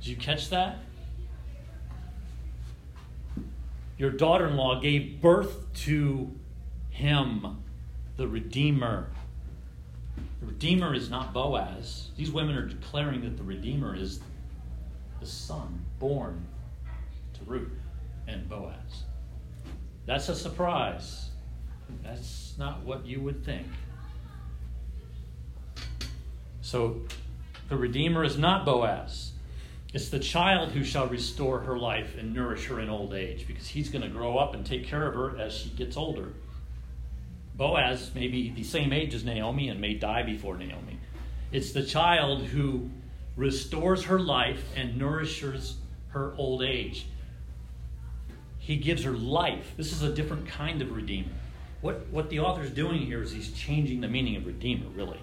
Did you catch that? Your daughter-in-law gave birth to him, the Redeemer. The Redeemer is not Boaz. These women are declaring that the Redeemer is the son born to Ruth and Boaz. That's a surprise. That's not what you would think. So the Redeemer is not Boaz. It's the child who shall restore her life and nourish her in old age, because he's going to grow up and take care of her as she gets older. Boaz may be the same age as Naomi and may die before Naomi. It's the child who restores her life and nourishes her old age. He gives her life. This is a different kind of redeemer. What the author's doing here is he's changing the meaning of redeemer, really.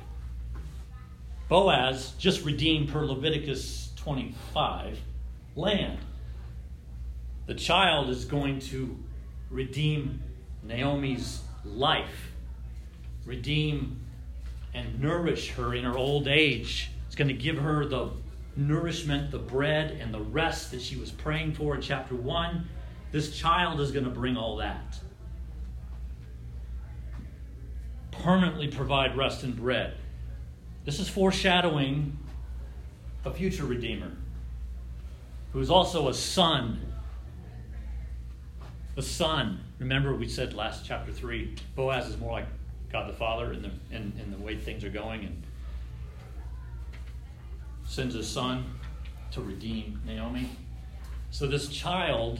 Boaz just redeemed, per Leviticus 25, land. The child is going to redeem Naomi's life, redeem and nourish her in her old age. It's going to give her the nourishment, the bread, and the rest that she was praying for in chapter 1. This child is going to bring all that. Permanently provide rest and bread. This is foreshadowing a future Redeemer who is also a son. The son. Remember we said last chapter 3, Boaz is more like God the Father in the way things are going, and sends his son to redeem Naomi. So this child,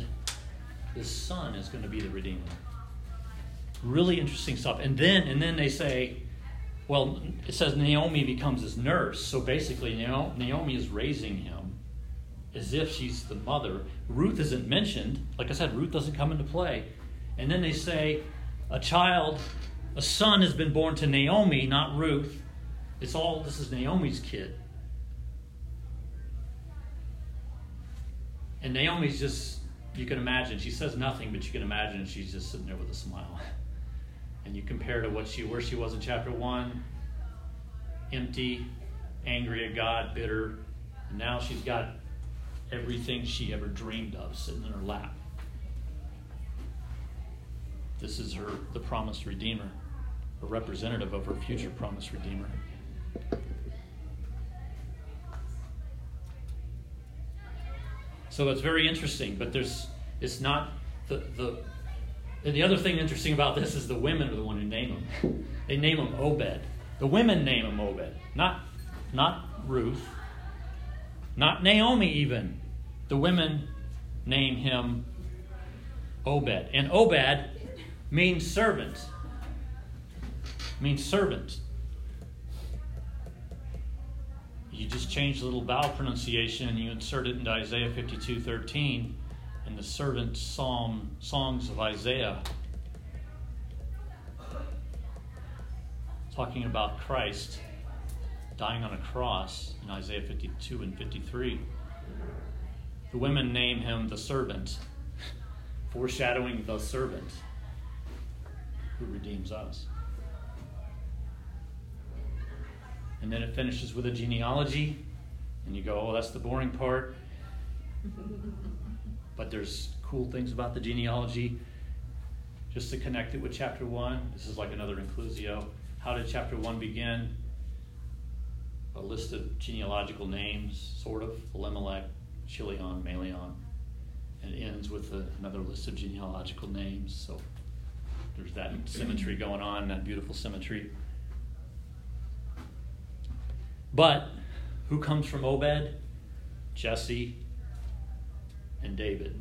this son, is going to be the Redeemer. Really interesting stuff. And then they say, well, it says Naomi becomes his nurse. So basically, Naomi is raising him as if she's the mother. Ruth isn't mentioned. Like I said, Ruth doesn't come into play. And then they say a son has been born to Naomi, not Ruth. This is Naomi's kid. And Naomi's just, you can imagine, she says nothing, but you can imagine she's just sitting there with a smile. And you compare to where she was in chapter 1, empty, angry at God, bitter. And now she's got everything she ever dreamed of sitting in her lap. This is the promised Redeemer, a representative of her future promised Redeemer. So it's very interesting, but and the other thing interesting about this is the women are the one who name him. They name him Obed. The women name him Obed. Not Ruth. Not Naomi even. The women name him Obed. And Obed means servant. Means servant. You just change the little vowel pronunciation and you insert it into Isaiah 52:13. And the servant songs of Isaiah, talking about Christ dying on a cross in Isaiah 52 and 53. The women name him the servant, foreshadowing the servant who redeems us. And then it finishes with a genealogy, and you go, oh, that's the boring part. But there's cool things about the genealogy. Just to connect it with chapter 1, this is like another inclusio. How did chapter 1 begin? A list of genealogical names, sort of. Elimelech, Chilion, Mahlon. And it ends with another list of genealogical names. So there's that symmetry going on, that beautiful symmetry. But who comes from Obed? Jesse and David.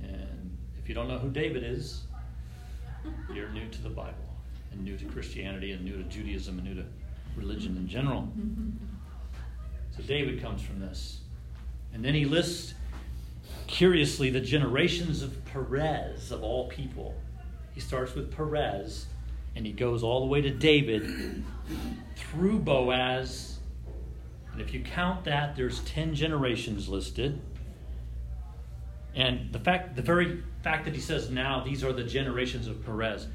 And if you don't know who David is, you're new to the Bible and new to Christianity and new to Judaism and new to religion in general. So David comes from this. And then he lists, curiously, the generations of Perez, of all people. He starts with Perez and he goes all the way to David through Boaz. And if you count that, there's 10 generations listed. And the very fact that he says now these are the generations of Perez,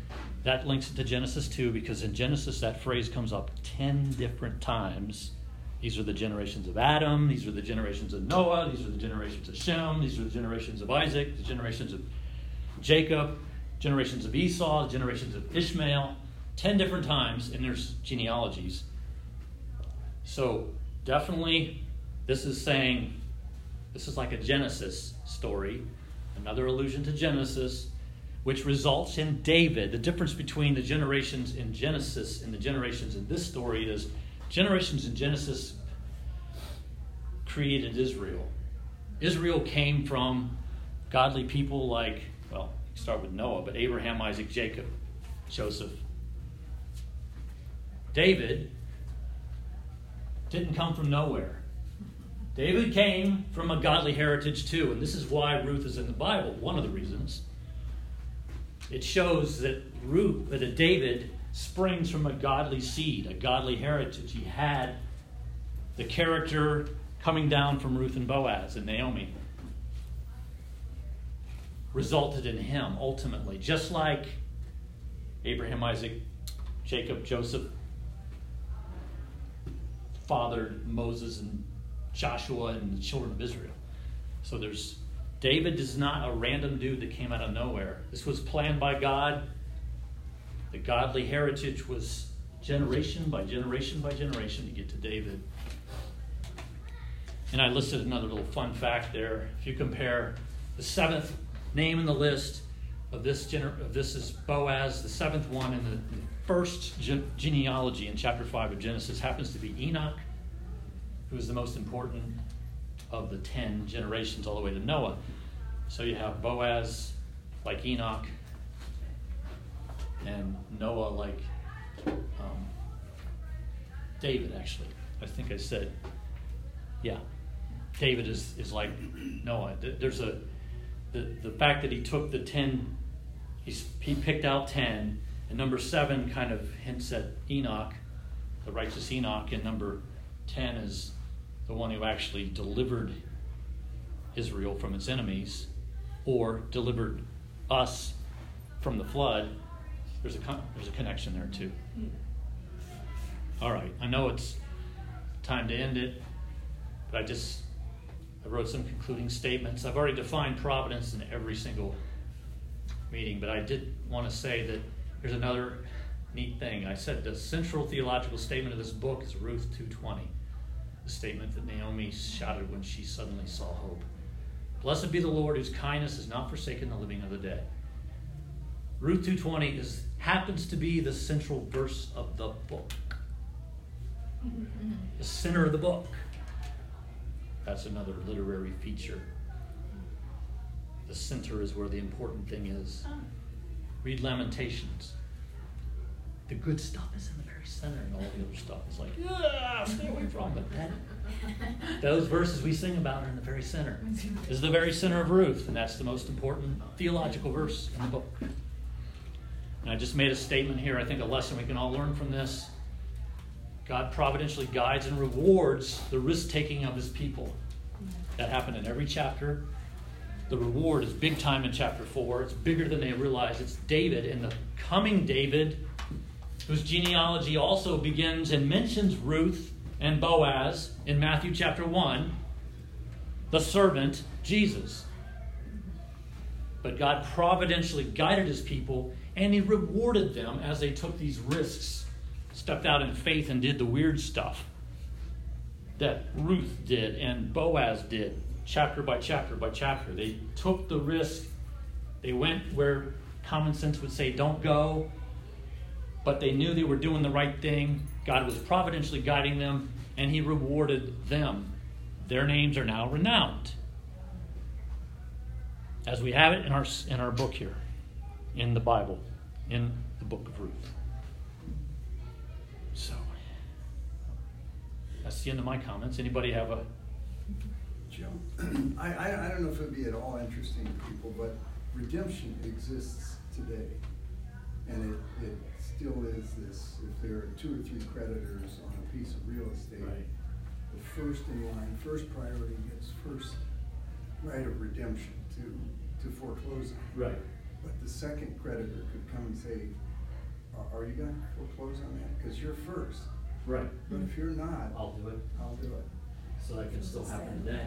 that links it to Genesis 2, because in Genesis that phrase comes up 10 different times. These are the generations of Adam, these are the generations of Noah, these are the generations of Shem, these are the generations of Isaac, the generations of Jacob, generations of Esau, generations of Ishmael, 10 different times, and there's genealogies. So definitely this is saying, this is like a Genesis story, another allusion to Genesis, which results in David. The difference between the generations in Genesis and the generations in this story is generations in Genesis created Israel. Israel came from godly people like, well, start with Noah, but Abraham, Isaac, Jacob, Joseph. David didn't come from nowhere. David came from a godly heritage too, and this is why Ruth is in the Bible, one of the reasons. It shows that David springs from a godly seed, a godly heritage. He had the character coming down from Ruth and Boaz and Naomi resulted in him ultimately, just like Abraham, Isaac, Jacob, Joseph fathered Moses and Joshua and the children of Israel. So David is not a random dude that came out of nowhere. This was planned by God. The godly heritage was generation by generation by generation to get to David. And I listed another little fun fact there. If you compare the seventh name in the list of this is Boaz, the seventh one in the first genealogy in chapter 5 of Genesis happens to be Enoch, who is the most important of the 10 generations all the way to Noah. So you have Boaz like Enoch and Noah like David, actually. I think I said, yeah, David is like Noah. There's the fact that he took the 10, he picked out 10, and number 7 kind of hints at Enoch, the righteous Enoch, and number 10 is the one who actually delivered Israel from its enemies, or delivered us from the flood. There's a connection there too. All right, I know it's time to end it, but I wrote some concluding statements. I've already defined providence in every single meeting, but I did want to say that here's another neat thing. I said the central theological statement of this book is Ruth 2:20. The statement that Naomi shouted when she suddenly saw hope. Blessed be the Lord whose kindness has not forsaken the living of the dead. Ruth 2:20 happens to be the central verse of the book. The center of the book. That's another literary feature. The center is where the important thing is. Read Lamentations. The good stuff is in the very center, and all the other stuff is like, stay away from it. Those verses we sing about are in the very center. This is the very center of Ruth, and that's the most important theological verse in the book. And I just made a statement here, I think a lesson we can all learn from this. God providentially guides and rewards the risk-taking of his people. That happened in every chapter. The reward is big time in chapter 4. It's bigger than they realize. It's David, and the coming David, whose genealogy also begins and mentions Ruth and Boaz in Matthew chapter 1, the servant, Jesus. But God providentially guided his people, and he rewarded them as they took these risks, stepped out in faith and did the weird stuff that Ruth did and Boaz did, chapter by chapter by chapter. They took the risk. They went where common sense would say, don't go. But they knew they were doing the right thing. God was providentially guiding them, and he rewarded them. Their names are now renowned, as we have it in our book here, in the Bible, in the book of Ruth. So, that's the end of my comments. Anybody have a... Joe? I don't know if it would be at all interesting to people, but redemption exists today. And it still is this, if there are 2 or 3 creditors on a piece of real estate, right, the first in line, first priority gets first right of redemption to foreclose on it. Right. But the second creditor could come and say, are you going to foreclose on that? Because you're first. Right. But if you're not, I'll do it. So that can still happen today.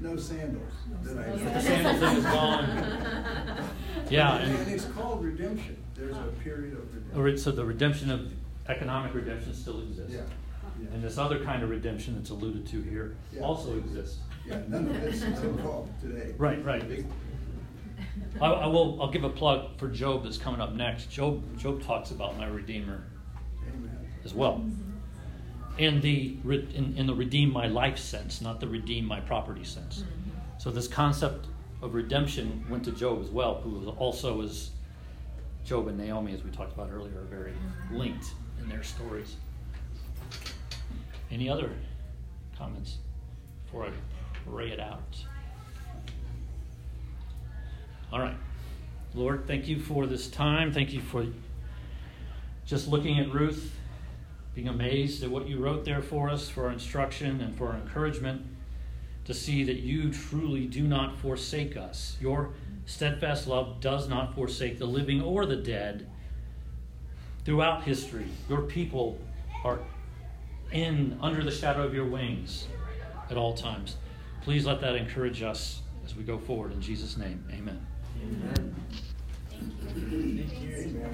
No sandals. The sandals is gone. Yeah. And it's called redemption. There's a period of redemption. So the redemption of economic redemption still exists. Yeah. Yeah. And this other kind of redemption that's alluded to here also exists. Yeah, none of this is involved today. Right. I'll give a plug for Job that's coming up next. Job talks about my Redeemer. Amen. As well. In the redeem my life sense, not the redeem my property sense. So this concept of redemption went to Job as well, who also is, Job and Naomi, as we talked about earlier, are very linked in their stories. Any other comments before I ray it out? All right. Lord, thank you for this time. Thank you for just looking at Ruth, being amazed at what you wrote there for us, for our instruction and for our encouragement, to see that you truly do not forsake us. Your steadfast love does not forsake the living or the dead. Throughout history, your people are under the shadow of your wings at all times. Please let that encourage us as we go forward. In Jesus' name, amen. Amen. Thank you. Thank you.